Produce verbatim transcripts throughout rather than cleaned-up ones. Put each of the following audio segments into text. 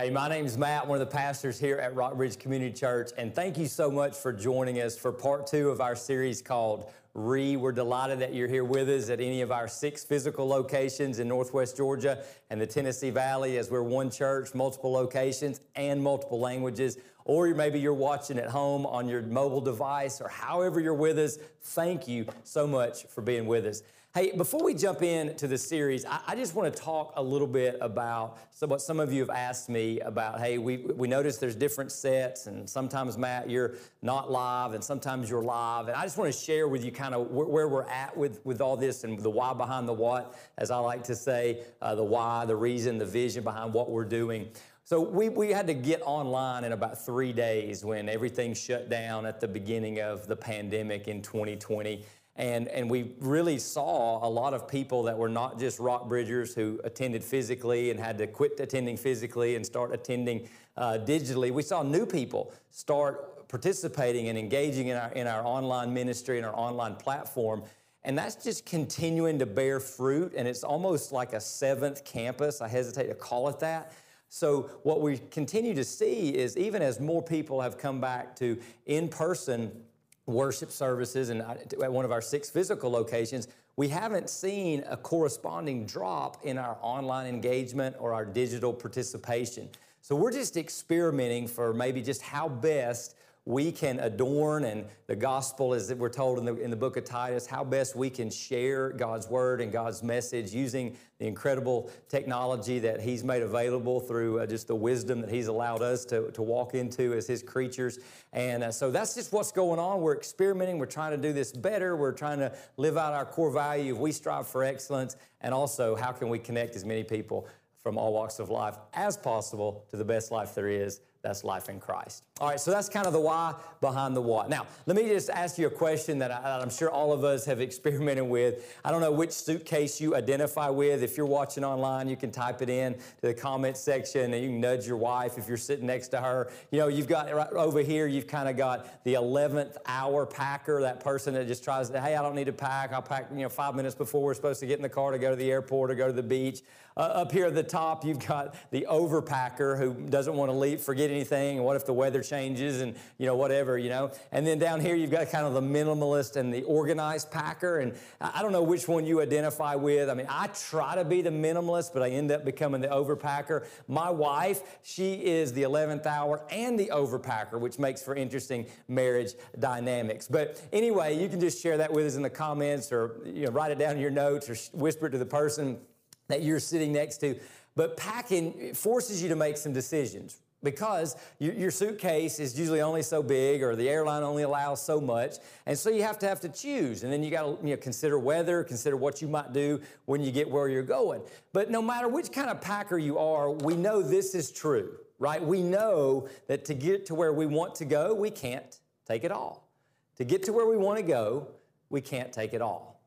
Hey, my name is Matt, one of the pastors here at Rock Bridge Community Church, and thank you so much for joining us for part two of our series called Re. We're delighted that you're here with us at any of our six physical locations in Northwest Georgia and the Tennessee Valley, as we're one church, multiple locations, and multiple languages. Or maybe you're watching at home on your mobile device, or however you're with us. Thank you so much for being with us. Hey, before we jump into the series, I, I just want to talk a little bit about some, what some of you have asked me about. Hey, we we noticed there's different sets, and sometimes, Matt, you're not live, and sometimes you're live. And I just want to share with you kind of where, where we're at with, with all this and the why behind the what, as I like to say, uh, the why, the reason, the vision behind what we're doing. So we, we had to get online in about three days when everything shut down at the beginning of the pandemic in twenty twenty. And, and we really saw a lot of people that were not just Rock Bridgers who attended physically and had to quit attending physically and start attending uh, digitally. We saw new people start participating and engaging in our, in our online ministry and our online platform. And that's just continuing to bear fruit. And it's almost like a seventh campus. I hesitate to call it that. So what we continue to see is even as more people have come back to in-person worship services and at one of our six physical locations, we haven't seen a corresponding drop in our online engagement or our digital participation. So we're just experimenting for maybe just how best we can adorn, and the gospel is that we're told in the, in the book of Titus, how best we can share God's word and God's message using the incredible technology that he's made available through uh, just the wisdom that he's allowed us to, to walk into as his creatures. And uh, so that's just what's going on. We're experimenting. We're trying to do this better. We're trying to live out our core value. We strive for excellence. And also, how can we connect as many people from all walks of life as possible to the best life there is? That's life in Christ. All right, so that's kind of the why behind the what. Now, let me just ask you a question that I, I'm sure all of us have experimented with. I don't know which suitcase you identify with. If you're watching online, you can type it in to the comment section, and you can nudge your wife if you're sitting next to her. You know, you've got right over here, you've kind of got the eleventh hour packer, that person that just tries to, hey, I don't need to pack. I'll pack, you know, five minutes before we're supposed to get in the car to go to the airport or go to the beach. Uh, up here at the top, you've got the overpacker who doesn't want to leave, forget anything, and what if the weather changes, and you know, whatever, you know. And then down here, you've got kind of the minimalist and the organized packer, and I don't know which one you identify with. I mean, I try to be the minimalist, but I end up becoming the overpacker. My wife, she is the eleventh hour and the overpacker, which makes for interesting marriage dynamics. But anyway, you can just share that with us in the comments, or you know, write it down in your notes, or whisper it to the person that you're sitting next to. But packing forces you to make some decisions, because your suitcase is usually only so big, or the airline only allows so much, and so you have to have to choose. And then you got to you know, consider weather, consider what you might do when you get where you're going. But no matter which kind of packer you are, we know this is true, right? We know that to get to where we want to go, we can't take it all. To get to where we want to go, we can't take it all.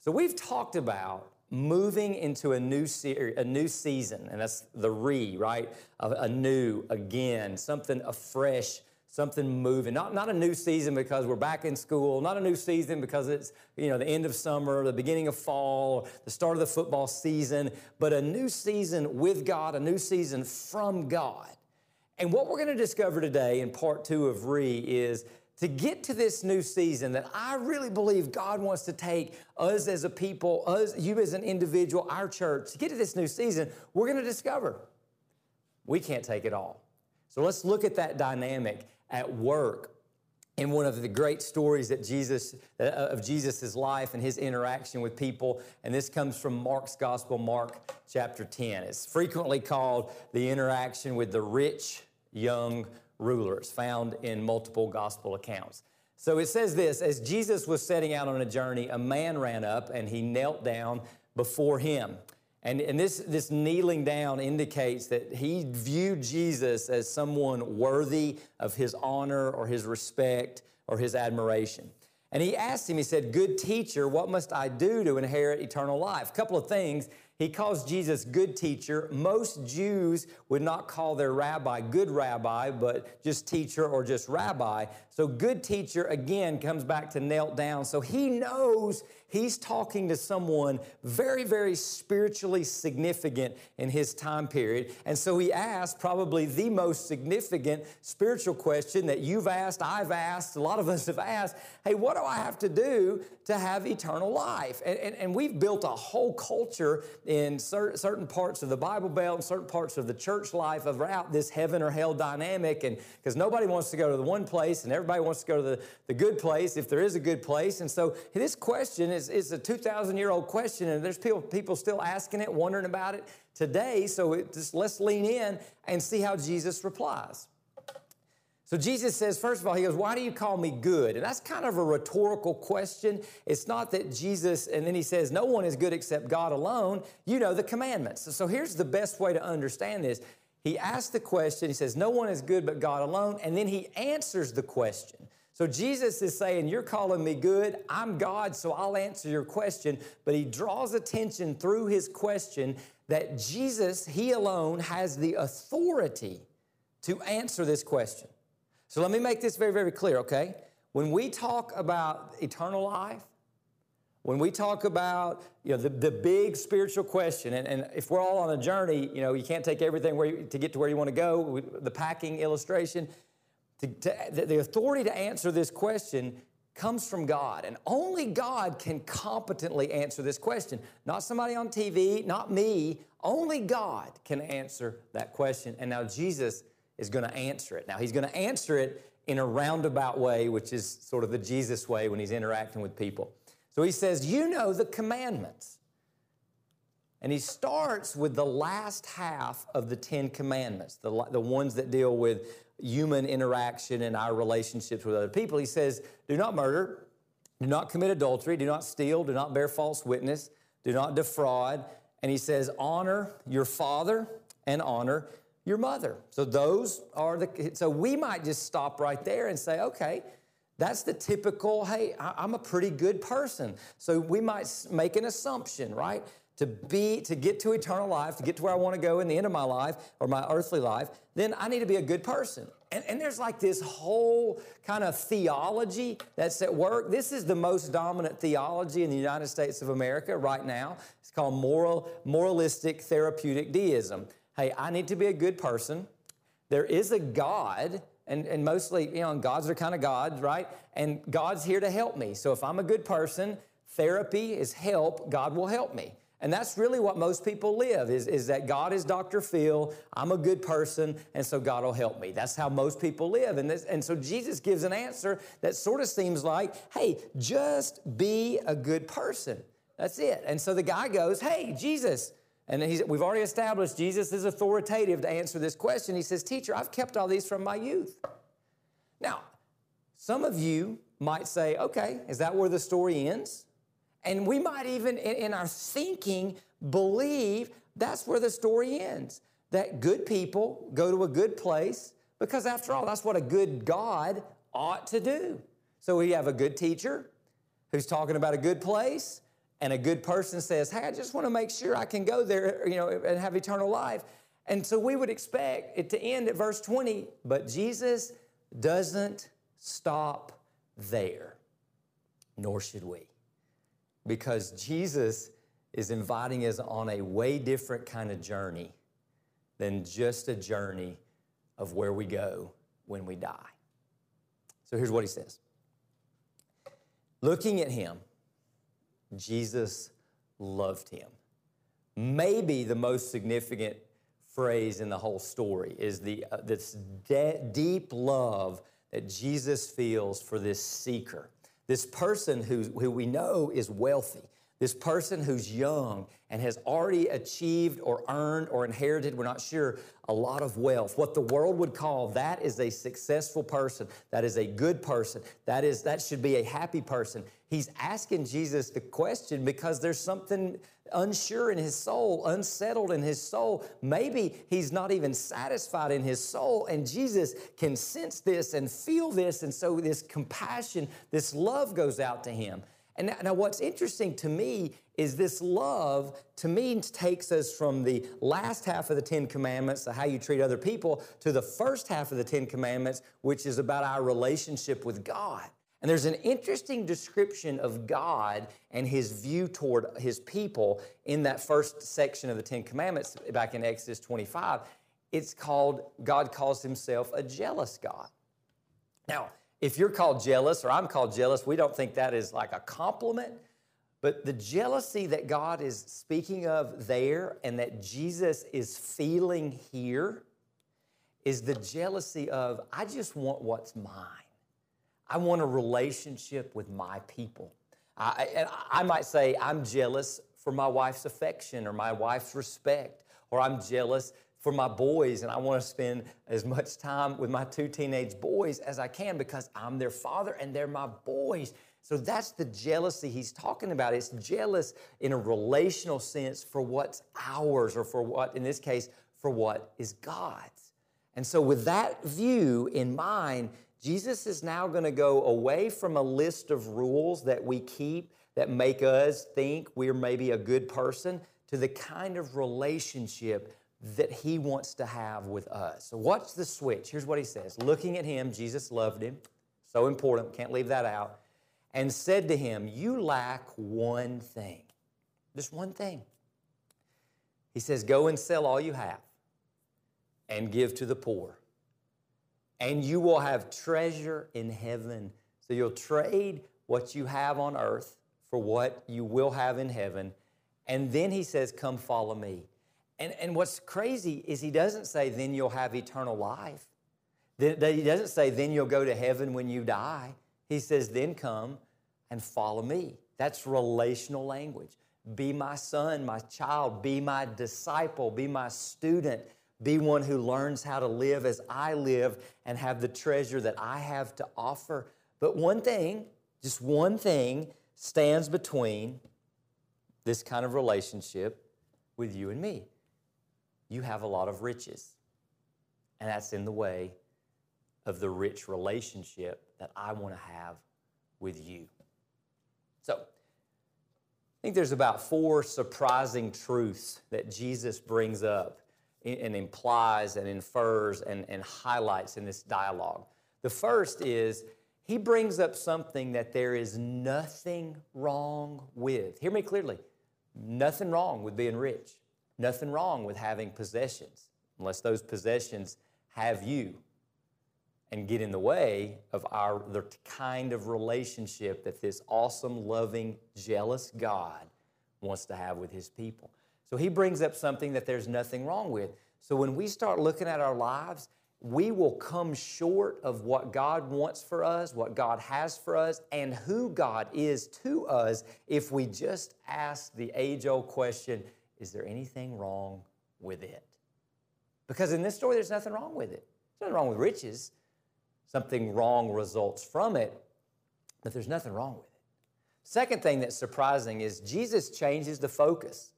So we've talked about moving into a new se- a new season, and that's the re, right? A, a new, again, something afresh, something moving. Not, not a new season because we're back in school, not a new season because it's, you know, the end of summer, the beginning of fall, the start of the football season, but a new season with God, a new season from God. And what we're going to discover today in part two of Re is to get to this new season that I really believe God wants to take us as a people, us, you as an individual, our church, to get to this new season, we're going to discover we can't take it all. So let's look at that dynamic at work in one of the great stories that Jesus, uh, of Jesus' life and his interaction with people. And this comes from Mark's gospel, Mark chapter ten. It's frequently called the interaction with the rich young rulers, found in multiple gospel accounts. So it says this, as Jesus was setting out on a journey, a man ran up and he knelt down before him. And, and this, this kneeling down indicates that he viewed Jesus as someone worthy of his honor or his respect or his admiration. And he asked him, he said, "Good teacher, what must I do to inherit eternal life?" A couple of things He calls Jesus good teacher. Most Jews would not call their rabbi good rabbi, but just teacher or just rabbi. So good teacher, again, comes back to knelt down. So he knows he's talking to someone very, very spiritually significant in his time period. And so he asked probably the most significant spiritual question that you've asked, I've asked, a lot of us have asked, hey, what do I have to do to have eternal life? And, and, and we've built a whole culture in cer- certain parts of the Bible Belt and certain parts of the church life about this heaven or hell dynamic, and because nobody wants to go to the one place and everybody wants to go to the, the good place if there is a good place. And so this question is, is a two thousand year old question, and there's people, people still asking it, wondering about it today. So it just, let's lean in and see how Jesus replies. So Jesus says, first of all, he goes, why do you call me good? And that's kind of a rhetorical question. It's not that Jesus, and then he says, no one is good except God alone. You know the commandments. So here's the best way to understand this. He asks the question, he says, no one is good but God alone, and then he answers the question. So Jesus is saying, you're calling me good, I'm God, so I'll answer your question. But he draws attention through his question that Jesus, he alone, has the authority to answer this question. So let me make this very, very clear, okay? When we talk about eternal life, when we talk about, you know, the, the big spiritual question, and, and if we're all on a journey, you know, you can't take everything where you, to get to where you want to go, the packing illustration, to, to, the authority to answer this question comes from God, and only God can competently answer this question. Not somebody on T V, not me, only God can answer that question, and now Jesus is going to answer it. Now, he's going to answer it in a roundabout way, which is sort of the Jesus way when he's interacting with people. So he says, you know the commandments. And he starts with the last half of the Ten Commandments, the, the ones that deal with human interaction and our relationships with other people. He says, do not murder, do not commit adultery, do not steal, do not bear false witness, do not defraud. And he says, honor your father and honor your mother. So those are the, so we might just stop right there and say, okay, that's the typical, hey, I'm a pretty good person. So we might make an assumption, right? To be, to get to eternal life, to get to where I want to go in the end of my life or my earthly life, then I need to be a good person. And, and there's like this whole kind of theology that's at work. This is the most dominant theology in the United States of America right now. It's called moral, moralistic therapeutic deism. Hey, I need to be a good person. There is a God, and, and mostly, you know, gods are kind of gods, right? And God's here to help me. So if I'm a good person, therapy is help, God will help me. And that's really what most people live, is, is that God is Doctor Phil, I'm a good person, and so God will help me. That's how most people live. And, this, and so Jesus gives an answer that sort of seems like, hey, just be a good person. That's it. And so the guy goes, hey, Jesus. And he's, we've already established Jesus is authoritative to answer this question. He says, teacher, I've kept all these from my youth. Now, some of you might say, okay, is that where the story ends? And we might even, in, in our thinking, believe that's where the story ends, that good people go to a good place, because after all, that's what a good God ought to do. So we have a good teacher who's talking about a good place, and a good person says, hey, I just want to make sure I can go there, you know, and have eternal life. And so we would expect it to end at verse twenty, but Jesus doesn't stop there, nor should we, because Jesus is inviting us on a way different kind of journey than just a journey of where we go when we die. So here's what he says. Looking at him, Jesus loved him. Maybe the most significant phrase in the whole story is the uh, this de- deep love that Jesus feels for this seeker, this person who, who we know is wealthy, this person who's young and has already achieved or earned or inherited, we're not sure, a lot of wealth. What the world would call, that is a successful person. That is a good person. That is, that should be a happy person. He's asking Jesus the question because there's something unsure in his soul, unsettled in his soul. Maybe he's not even satisfied in his soul, and Jesus can sense this and feel this, and so this compassion, this love goes out to him. And now what's interesting to me is this love, to me, takes us from the last half of the Ten Commandments, the how you treat other people, to the first half of the Ten Commandments, which is about our relationship with God. And there's an interesting description of God and his view toward his people in that first section of the Ten Commandments back in Exodus twenty-five. It's called, God calls himself a jealous God. Now, if you're called jealous or I'm called jealous, we don't think that is like a compliment. But the jealousy that God is speaking of there and that Jesus is feeling here is the jealousy of, I just want what's mine. I want a relationship with my people. I, and I might say I'm jealous for my wife's affection or my wife's respect, or I'm jealous for my boys, and I want to spend as much time with my two teenage boys as I can because I'm their father and they're my boys. So that's the jealousy he's talking about. It's jealous in a relational sense for what's ours, or for what, in this case, for what is God's. And so with that view in mind, Jesus is now going to go away from a list of rules that we keep that make us think we're maybe a good person to the kind of relationship that he wants to have with us. So watch the switch. Here's what he says. Looking at him, Jesus loved him. So important. Can't leave that out. And said to him, you lack one thing. Just one thing. He says, go and sell all you have and give to the poor. And you will have treasure in heaven. So you'll trade what you have on earth for what you will have in heaven. And then he says, come follow me. And, and what's crazy is he doesn't say, then you'll have eternal life. That he doesn't say, then you'll go to heaven when you die. He says, then come and follow me. That's relational language. Be my son, my child, be my disciple, be my student, be one who learns how to live as I live and have the treasure that I have to offer. But one thing, just one thing, stands between this kind of relationship with you and me. You have a lot of riches, and that's in the way of the rich relationship that I want to have with you. So, I think there's about four surprising truths that Jesus brings up and implies and infers and, and highlights in this dialogue. The first is he brings up something that there is nothing wrong with. Hear me clearly. Nothing wrong with being rich. Nothing wrong with having possessions, unless those possessions have you and get in the way of our the kind of relationship that this awesome, loving, jealous God wants to have with his people. So he brings up something that there's nothing wrong with. So when we start looking at our lives, we will come short of what God wants for us, what God has for us, and who God is to us if we just ask the age-old question, is there anything wrong with it? Because in this story, there's nothing wrong with it. There's nothing wrong with riches. Something wrong results from it, but there's nothing wrong with it. Second thing that's surprising is Jesus changes the focus.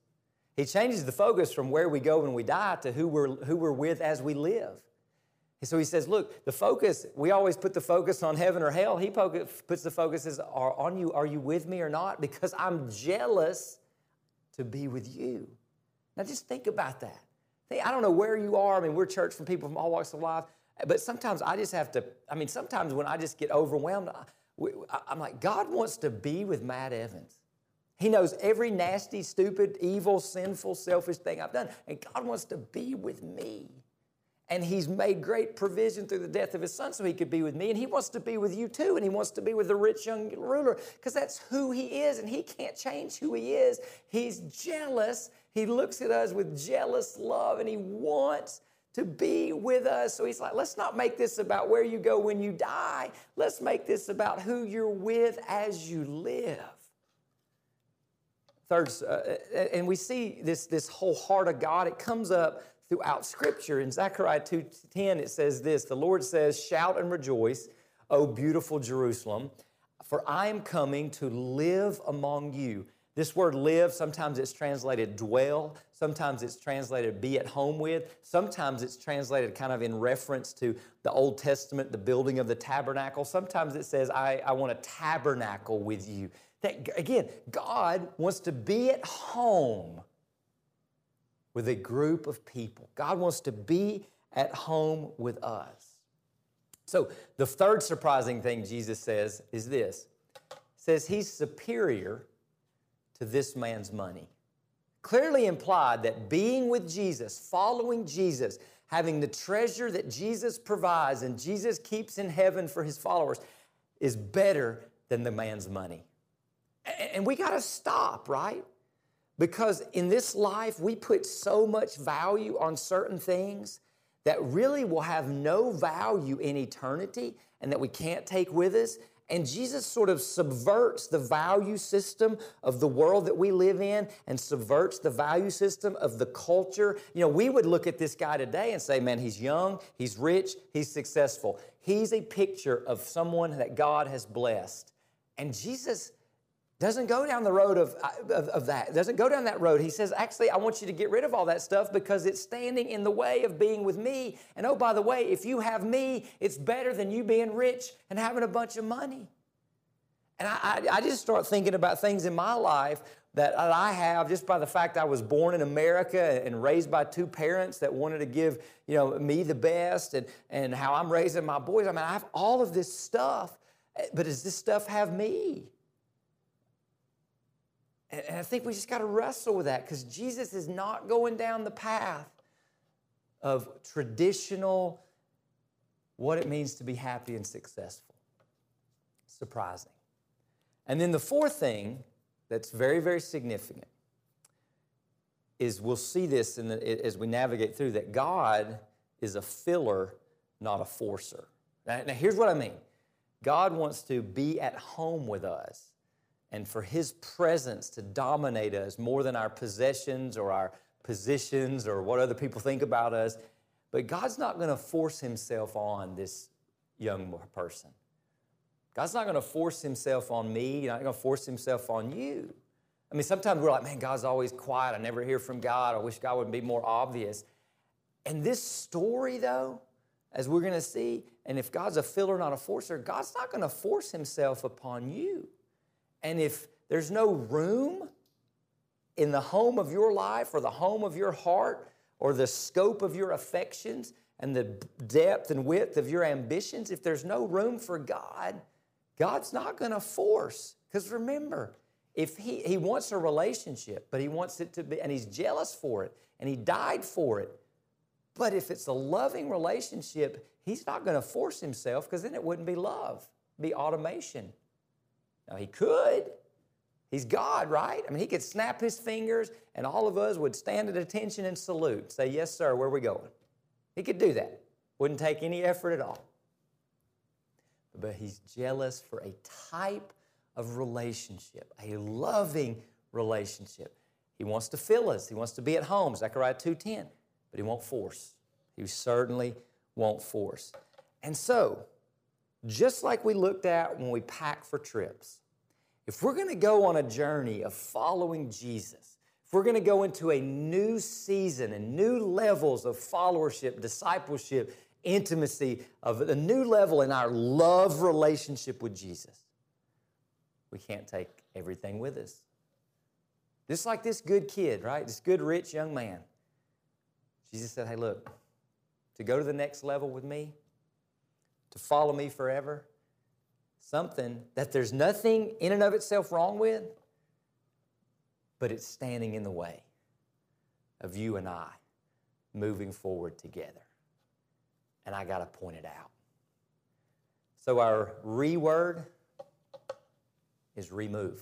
He changes the focus from where we go when we die to who we're, who we're with as we live. And so he says, look, the focus, we always put the focus on heaven or hell. He puts the focus is, are, on you, are you with me or not? Because I'm jealous to be with you. Now just think about that. Hey, I don't know where you are. I mean, we're church from people from all walks of life. But sometimes I just have to, I mean, sometimes when I just get overwhelmed, I, I'm like, God wants to be with Matt Evans. He knows every nasty, stupid, evil, sinful, selfish thing I've done. And God wants to be with me. And he's made great provision through the death of his son so he could be with me. And he wants to be with you too. And he wants to be with the rich young ruler because that's who he is. And he can't change who he is. He's jealous. He looks at us with jealous love and he wants to be with us. So he's like, let's not make this about where you go when you die. Let's make this about who you're with as you live. Third, uh, and we see this, this whole heart of God. It comes up throughout Scripture. In Zechariah two ten, it says this, the Lord says, shout and rejoice, O beautiful Jerusalem, for I am coming to live among you. This word live, sometimes it's translated dwell, sometimes it's translated be at home with, sometimes it's translated kind of in reference to the Old Testament, the building of the tabernacle. Sometimes it says, I, I want a tabernacle with you. That, again, God wants to be at home with a group of people. God wants to be at home with us. So the third surprising thing Jesus says is this. He says he's superior to this man's money. Clearly implied that being with Jesus, following Jesus, having the treasure that Jesus provides and Jesus keeps in heaven for his followers is better than the man's money. And we got to stop, right? Because in this life, we put so much value on certain things that really will have no value in eternity and that we can't take with us. And Jesus sort of subverts the value system of the world that we live in and subverts the value system of the culture. You know, we would look at this guy today and say, man, he's young, he's rich, he's successful. He's a picture of someone that God has blessed. And Jesus doesn't go down the road of, of, of that, doesn't go down that road. He says, actually, I want you to get rid of all that stuff because it's standing in the way of being with me. And oh, by the way, if you have me, it's better than you being rich and having a bunch of money. And I, I, I just start thinking about things in my life that I have just by the fact I was born in America and raised by two parents that wanted to give, you know, me the best and, and how I'm raising my boys. I mean, I have all of this stuff, but does this stuff have me? And I think we just got to wrestle with that because Jesus is not going down the path of traditional, what it means to be happy and successful. Surprising. And then the fourth thing that's very, very significant is we'll see this in the, as we navigate through that God is a filler, not a forcer. Now, now here's what I mean. God wants to be at home with us. And for his presence to dominate us more than our possessions or our positions or what other people think about us. But God's not going to force himself on this young person. God's not going to force himself on me. He's not going to force himself on you. I mean, sometimes we're like, man, God's always quiet. I never hear from God. I wish God would be more obvious. And this story, though, as we're going to see, and if God's a filler, not a forcer, God's not going to force himself upon you. And if there's no room in the home of your life or the home of your heart or the scope of your affections and the depth and width of your ambitions, if there's no room for God, God's not going to force. Because remember, if he, he wants a relationship, but he wants it to be, and he's jealous for it, and he died for it. But if it's a loving relationship, he's not going to force himself because then it wouldn't be love, it'd be automation. Now, he could. He's God, right? I mean, he could snap his fingers, and all of us would stand at attention and salute, say, yes, sir, where are we going? He could do that. Wouldn't take any effort at all. But he's jealous for a type of relationship, a loving relationship. He wants to fill us. He wants to be at home, Zechariah two ten. But he won't force. He certainly won't force. And so, just like we looked at when we pack for trips, if we're going to go on a journey of following Jesus, if we're going to go into a new season and new levels of followership, discipleship, intimacy, of a new level in our love relationship with Jesus, we can't take everything with us. Just like this good kid, right? This good, rich young man. Jesus said, hey, look, to go to the next level with me, to follow me forever, something that there's nothing in and of itself wrong with, but it's standing in the way of you and I moving forward together. And I got to point it out. So our reword is remove.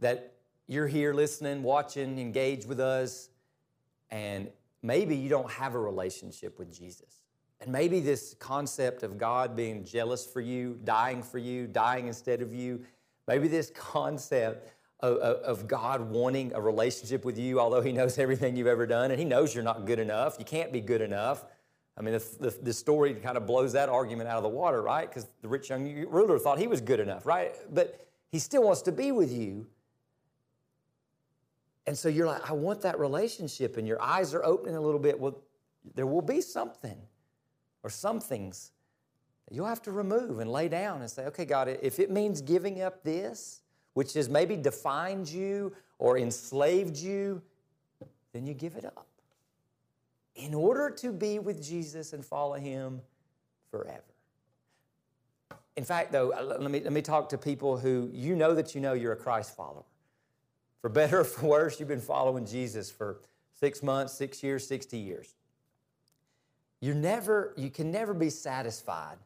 That you're here listening, watching, engaged with us, and maybe you don't have a relationship with Jesus. And maybe this concept of God being jealous for you, dying for you, dying instead of you, maybe this concept of, of, of God wanting a relationship with you, although he knows everything you've ever done, and he knows you're not good enough, you can't be good enough. I mean, the, the, the story kind of blows that argument out of the water, right? Because the rich young ruler thought he was good enough, right? But he still wants to be with you. And so you're like, I want that relationship, and your eyes are opening a little bit. Well, there will be something. Or some things you'll have to remove and lay down and say, okay, God, if it means giving up this, which has maybe defined you or enslaved you, then you give it up in order to be with Jesus and follow him forever. In fact, though, let me, let me talk to people who you know that you know you're a Christ follower. For better or for worse, you've been following Jesus for six months, six years, sixty years. You're never, you can never be satisfied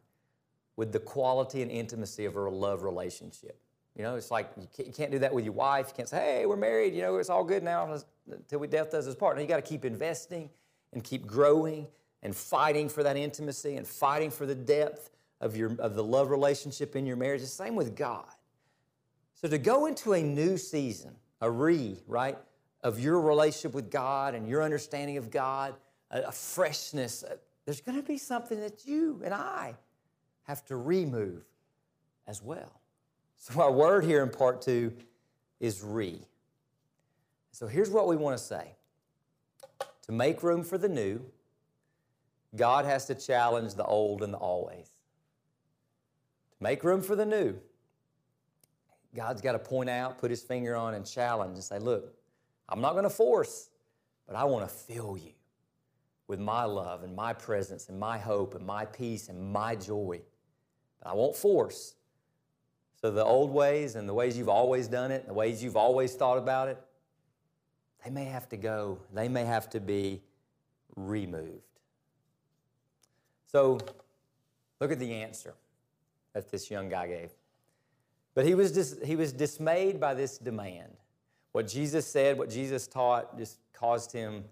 with the quality and intimacy of a love relationship. You know, it's like you can't do that with your wife. You can't say, hey, we're married. You know, it's all good now until death does us part. No, you got to keep investing and keep growing and fighting for that intimacy and fighting for the depth of your of the love relationship in your marriage. It's the same with God. So to go into a new season, a re, right, of your relationship with God and your understanding of God, a, a freshness, a, there's going to be something that you and I have to remove as well. So our word here in part two is re. So here's what we want to say. To make room for the new, God has to challenge the old and the always. To make room for the new, God's got to point out, put his finger on, and challenge and say, look, I'm not going to force, but I want to fill you with my love and my presence and my hope and my peace and my joy. But I won't force. So the old ways and the ways you've always done it, the ways you've always thought about it, they may have to go. They may have to be removed. So look at the answer that this young guy gave. But he was dis- he was dismayed by this demand. What Jesus said, what Jesus taught, just caused him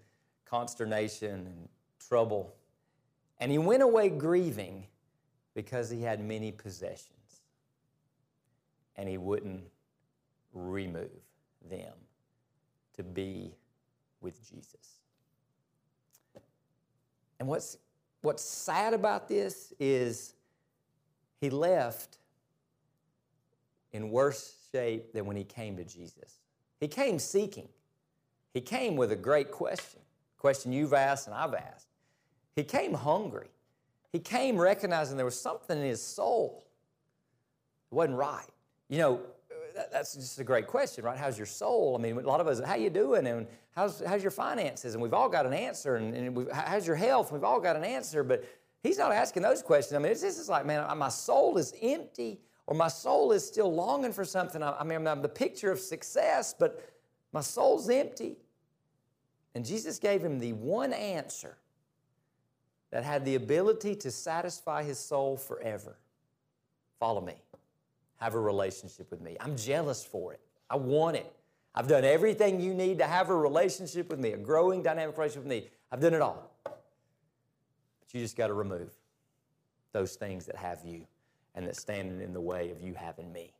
consternation and trouble. And he went away grieving because he had many possessions. And he wouldn't remove them to be with Jesus. And what's, what's sad about this is he left in worse shape than when he came to Jesus. He came seeking. He came with a great question, a question you've asked and I've asked. He came hungry. He came recognizing there was something in his soul that wasn't right. You know, that's just a great question, right? How's your soul? I mean, a lot of us, how you doing? And how's how's your finances? And we've all got an answer. And, and we've, how's your health? We've all got an answer. But he's not asking those questions. I mean, it's just it's like, man, my soul is empty, or my soul is still longing for something. I, I mean, I'm the picture of success, but my soul's empty. And Jesus gave him the one answer that had the ability to satisfy his soul forever. Follow me. Have a relationship with me. I'm jealous for it. I want it. I've done everything you need to have a relationship with me, a growing dynamic relationship with me. I've done it all. But you just got to remove those things that have you and that's standing in the way of you having me.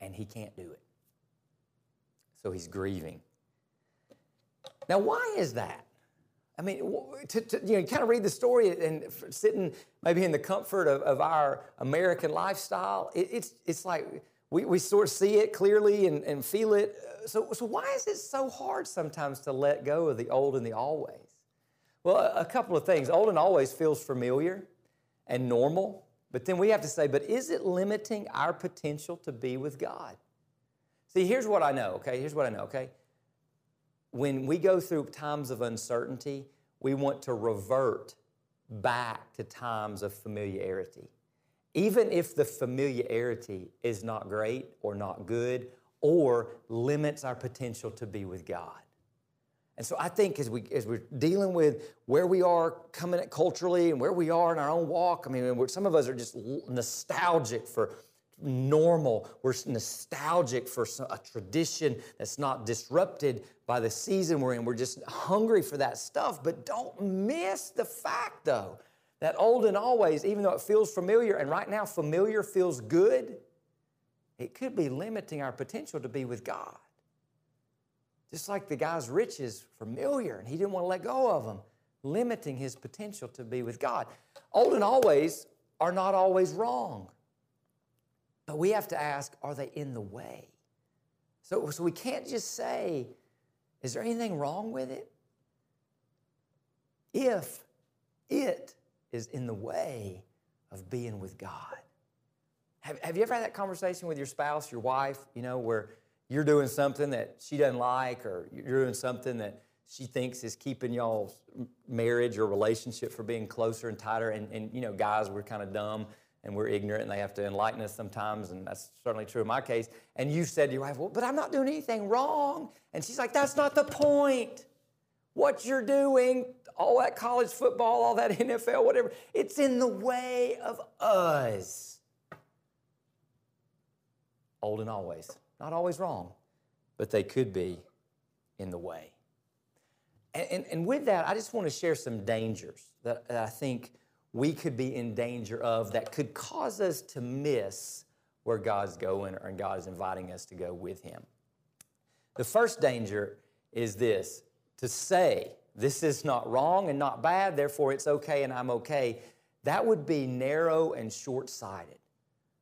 And he can't do it. So he's grieving. Now, why is that? I mean, to, to, you know, you kind of read the story and sitting maybe in the comfort of, of our American lifestyle, it, it's it's like we, we sort of see it clearly and, and feel it. So, so why is it so hard sometimes to let go of the old and the always? Well, a, a couple of things. Old and always feels familiar and normal, but then we have to say, but is it limiting our potential to be with God? See, here's what I know, okay? Here's what I know, okay? When we go through times of uncertainty, we want to revert back to times of familiarity. Even if the familiarity is not great or not good or limits our potential to be with God. And so I think as, we, as we're dealing with where we are coming at culturally and where we are in our own walk, I mean, some of us are just nostalgic for normal. We're nostalgic for a tradition that's not disrupted by the season we're in. We're just hungry for that stuff. But don't miss the fact, though, that old and always, even though it feels familiar, and right now familiar feels good, it could be limiting our potential to be with God. Just like the guy's riches, familiar, and he didn't want to let go of them, limiting his potential to be with God. Old and always are not always wrong. But we have to ask, are they in the way? So, so we can't just say, is there anything wrong with it? If it is in the way of being with God. Have, have you ever had that conversation with your spouse, your wife, you know, where you're doing something that she doesn't like, or you're doing something that she thinks is keeping y'all's marriage or relationship from being closer and tighter? And, and you know, guys, we're kind of dumb and we're ignorant, and they have to enlighten us sometimes, and that's certainly true in my case. And you've said to your wife, well, but I'm not doing anything wrong. And she's like, that's not the point. What you're doing, all that college football, all that N F L, whatever, it's in the way of us. Old and always. Not always wrong, but they could be in the way. And, and, and with that, I just want to share some dangers that, that I think we could be in danger of that could cause us to miss where God's going or God's inviting us to go with Him. The first danger is this, to say, this is not wrong and not bad, therefore it's okay and I'm okay. That would be narrow and short-sighted.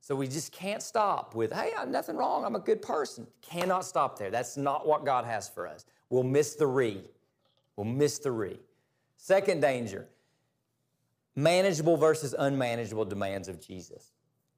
So we just can't stop with, hey, I'm nothing wrong, I'm a good person. Cannot stop there. That's not what God has for us. We'll miss the re. We'll miss the re. Second danger, manageable versus unmanageable demands of Jesus.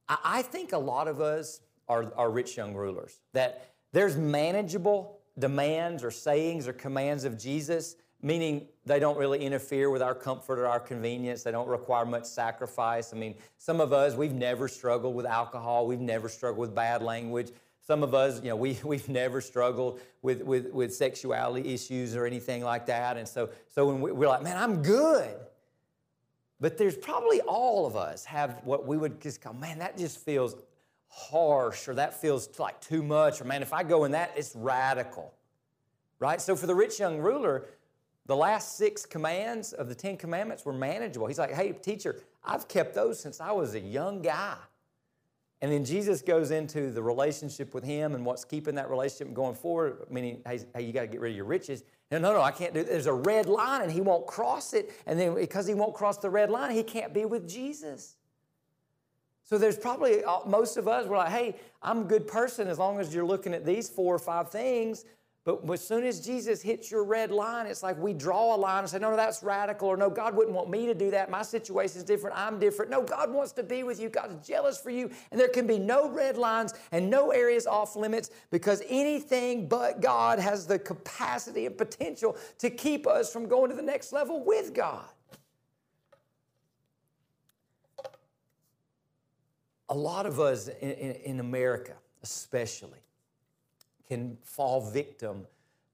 I, I think a lot of us are, are rich young rulers, that there's manageable demands or sayings or commands of Jesus, meaning they don't really interfere with our comfort or our convenience. They don't require much sacrifice. I mean, some of us, we've never struggled with alcohol. We've never struggled with bad language. Some of us, you know, we, we've never struggled with, with, with sexuality issues or anything like that. And so, so when we, we're like, man, I'm good. But there's probably all of us have what we would just go, man, that just feels harsh, or that feels like too much, or man, if I go in that, it's radical, right? So for the rich young ruler, the last six commands of the Ten Commandments were manageable. He's like, hey, teacher, I've kept those since I was a young guy. And then Jesus goes into the relationship with Him and what's keeping that relationship going forward, meaning, hey, hey you got to get rid of your riches. No, no, no, I can't do that. There's a red line, and he won't cross it. And then because he won't cross the red line, he can't be with Jesus. So there's probably, most of us, we're like, hey, I'm a good person as long as you're looking at these four or five things. But as soon as Jesus hits your red line, it's like we draw a line and say, no, no, that's radical, or no, God wouldn't want me to do that. My situation's different. I'm different. No, God wants to be with you. God's jealous for you. And there can be no red lines and no areas off limits, because anything but God has the capacity and potential to keep us from going to the next level with God. A lot of us in, in, in America, especially, can fall victim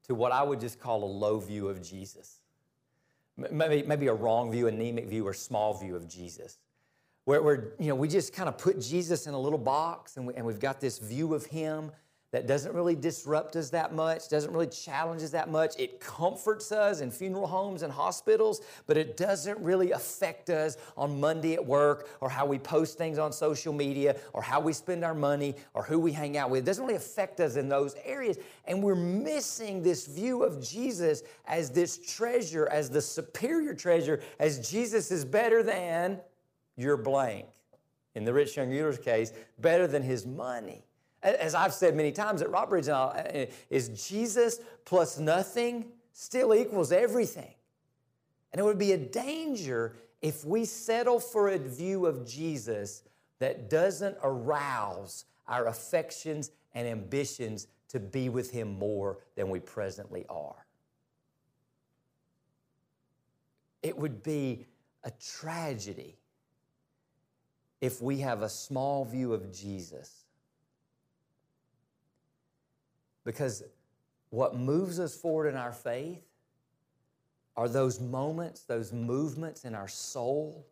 to what I would just call a low view of Jesus. Maybe, maybe a wrong view, anemic view, or small view of Jesus, where, where you know, we just kind of put Jesus in a little box, and, we, and we've got this view of Him that doesn't really disrupt us that much, doesn't really challenge us that much. It comforts us in funeral homes and hospitals, but it doesn't really affect us on Monday at work, or how we post things on social media, or how we spend our money, or who we hang out with. It doesn't really affect us in those areas. And we're missing this view of Jesus as this treasure, as the superior treasure, as Jesus is better than your blank. In the rich young ruler's case, better than his money. As I've said many times at Rock Bridge, and all, is Jesus plus nothing still equals everything. And it would be a danger if we settle for a view of Jesus that doesn't arouse our affections and ambitions to be with Him more than we presently are. It would be a tragedy if we have a small view of Jesus, because what moves us forward in our faith are those moments, those movements in our soul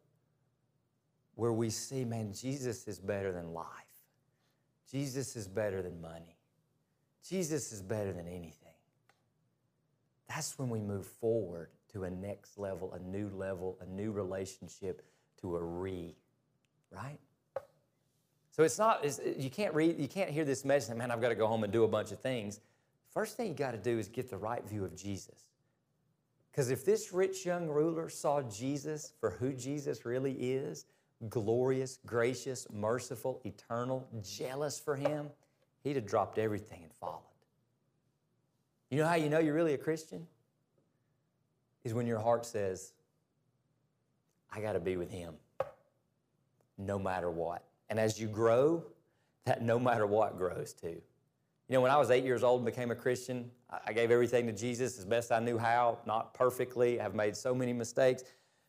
where we see, man, Jesus is better than life. Jesus is better than money. Jesus is better than anything. That's when we move forward to a next level, a new level, a new relationship, to a re, right? So it's not, it's, you can't read, you can't hear this message, man, I've got to go home and do a bunch of things. First thing you got to do is get the right view of Jesus. Because if this rich young ruler saw Jesus for who Jesus really is, glorious, gracious, merciful, eternal, jealous for Him, he'd have dropped everything and followed. You know how you know you're really a Christian? Is when your heart says, I got to be with Him. no matter what. And as you grow, that no matter what grows too. You know, when I was eight years old and became a Christian, I gave everything to Jesus as best I knew how, not perfectly. I've made so many mistakes.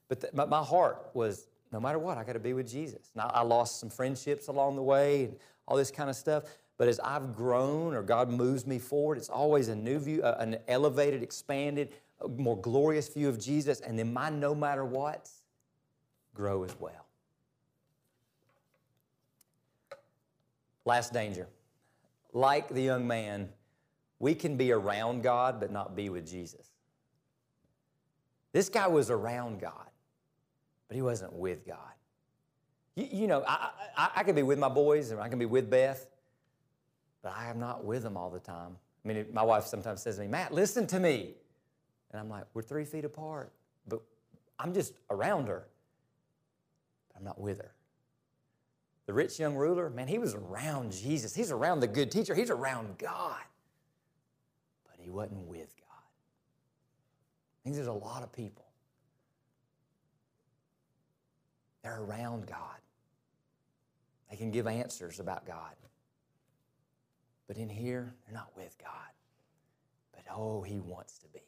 But th- my heart was, no matter what, I got to be with Jesus. And I lost some friendships along the way and all this kind of stuff. But as I've grown or God moves me forward, it's always a new view, an elevated, expanded, more glorious view of Jesus. And then my no matter whats grow as well. Last danger. Like the young man, we can be around God but not be with Jesus. This guy was around God, but he wasn't with God. You, you know, I, I, I can be with my boys and I can be with Beth, but I am not with them all the time. I mean, my wife sometimes says to me, Matt, listen to me. And I'm like, we're three feet apart, but I'm just around her, but I'm not with her. The rich young ruler, man, he was around Jesus. He's around the good teacher. He's around God, but he wasn't with God. I think there's a lot of people. They're around God. They can give answers about God. But in here, they're not with God. But oh, he wants to be.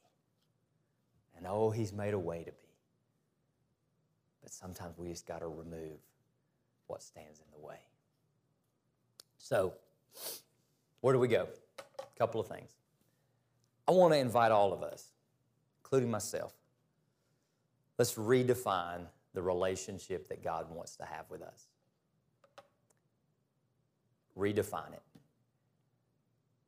And oh, he's made a way to be. But sometimes we just got to remove what stands in the way. So, where do we go? A couple of things. I want to invite all of us, including myself. Let's redefine the relationship that God wants to have with us. Redefine it.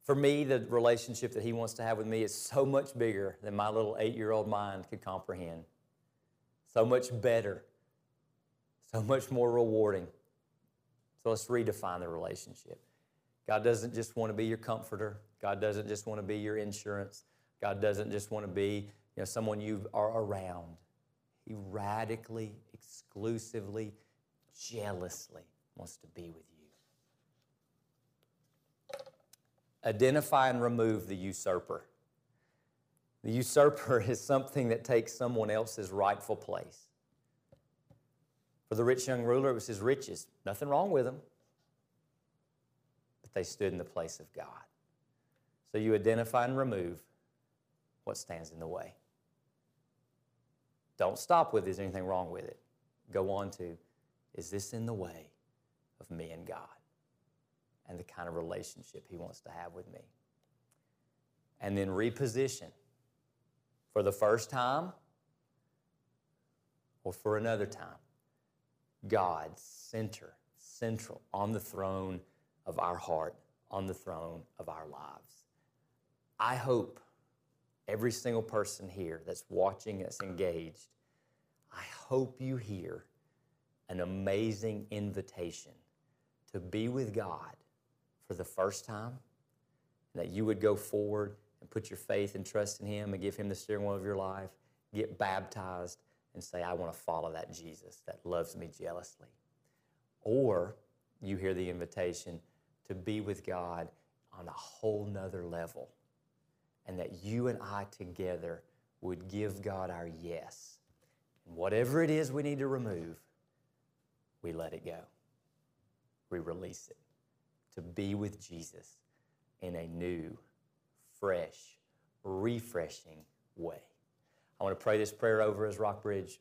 For me, the relationship that he wants to have with me is so much bigger than my little eight-year-old mind could comprehend. So much better. So much more rewarding. So let's redefine the relationship. God doesn't just want to be your comforter. God doesn't just want to be your insurance. God doesn't just want to be, you know, someone you are around. He radically, exclusively, jealously wants to be with you. Identify and remove the usurper. The usurper is something that takes someone else's rightful place. For the rich young ruler, it was his riches. Nothing wrong with them. But they stood in the place of God. So you identify and remove what stands in the way. Don't stop with, is anything wrong with it? Go on to, is this in the way of me and God and the kind of relationship he wants to have with me? And then reposition for the first time or for another time. God, center, central, on the throne of our heart, on the throne of our lives. I hope every single person here that's watching, that's engaged, I hope you hear an amazing invitation to be with God for the first time, and that you would go forward and put your faith and trust in him and give him the steering wheel of your life, get baptized, and say, I want to follow that Jesus that loves me jealously. Or you hear the invitation to be with God on a whole nother level, and that you and I together would give God our yes. And whatever it is we need to remove, we let it go. We release it to be with Jesus in a new, fresh, refreshing way. I want to pray this prayer over as Rock Bridge.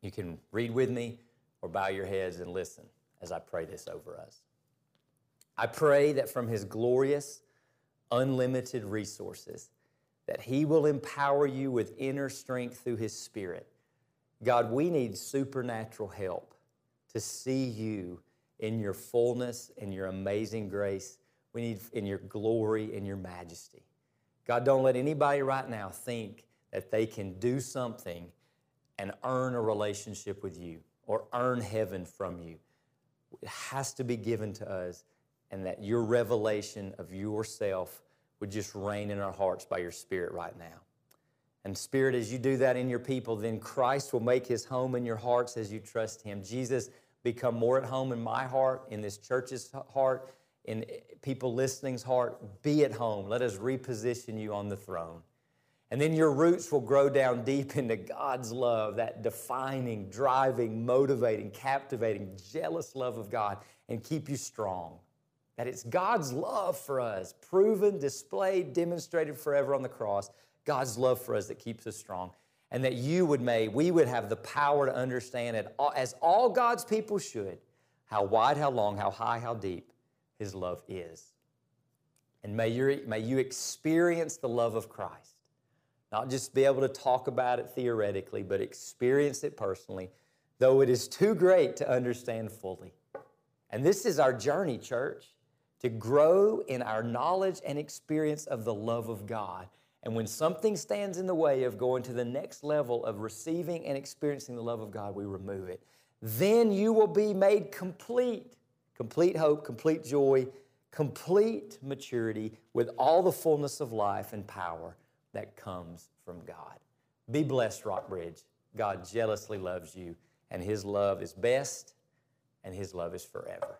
You can read with me or bow your heads and listen as I pray this over us. I pray that from his glorious, unlimited resources, that he will empower you with inner strength through his Spirit. God, we need supernatural help to see you in your fullness, in your amazing grace. We need in your glory, in your majesty. God, don't let anybody right now think that they can do something and earn a relationship with you or earn heaven from you. It has to be given to us, and that your revelation of yourself would just reign in our hearts by your Spirit right now. And Spirit, as you do that in your people, then Christ will make his home in your hearts as you trust him. Jesus, become more at home in my heart, in this church's heart, in people listening's heart. Be at home. Let us reposition you on the throne. And then your roots will grow down deep into God's love, that defining, driving, motivating, captivating, jealous love of God, and keep you strong. That it's God's love for us, proven, displayed, demonstrated forever on the cross, God's love for us that keeps us strong. And that you would may, we would have the power to understand it, as all God's people should, how wide, how long, how high, how deep His love is. And may you, may you experience the love of Christ. Not just be able to talk about it theoretically, but experience it personally, though it is too great to understand fully. And this is our journey, church, to grow in our knowledge and experience of the love of God. And when something stands in the way of going to the next level of receiving and experiencing the love of God, we remove it. Then you will be made complete, complete hope, complete joy, complete maturity with all the fullness of life and power that comes from God. Be blessed, Rock Bridge. God jealously loves you, and His love is best, and His love is forever.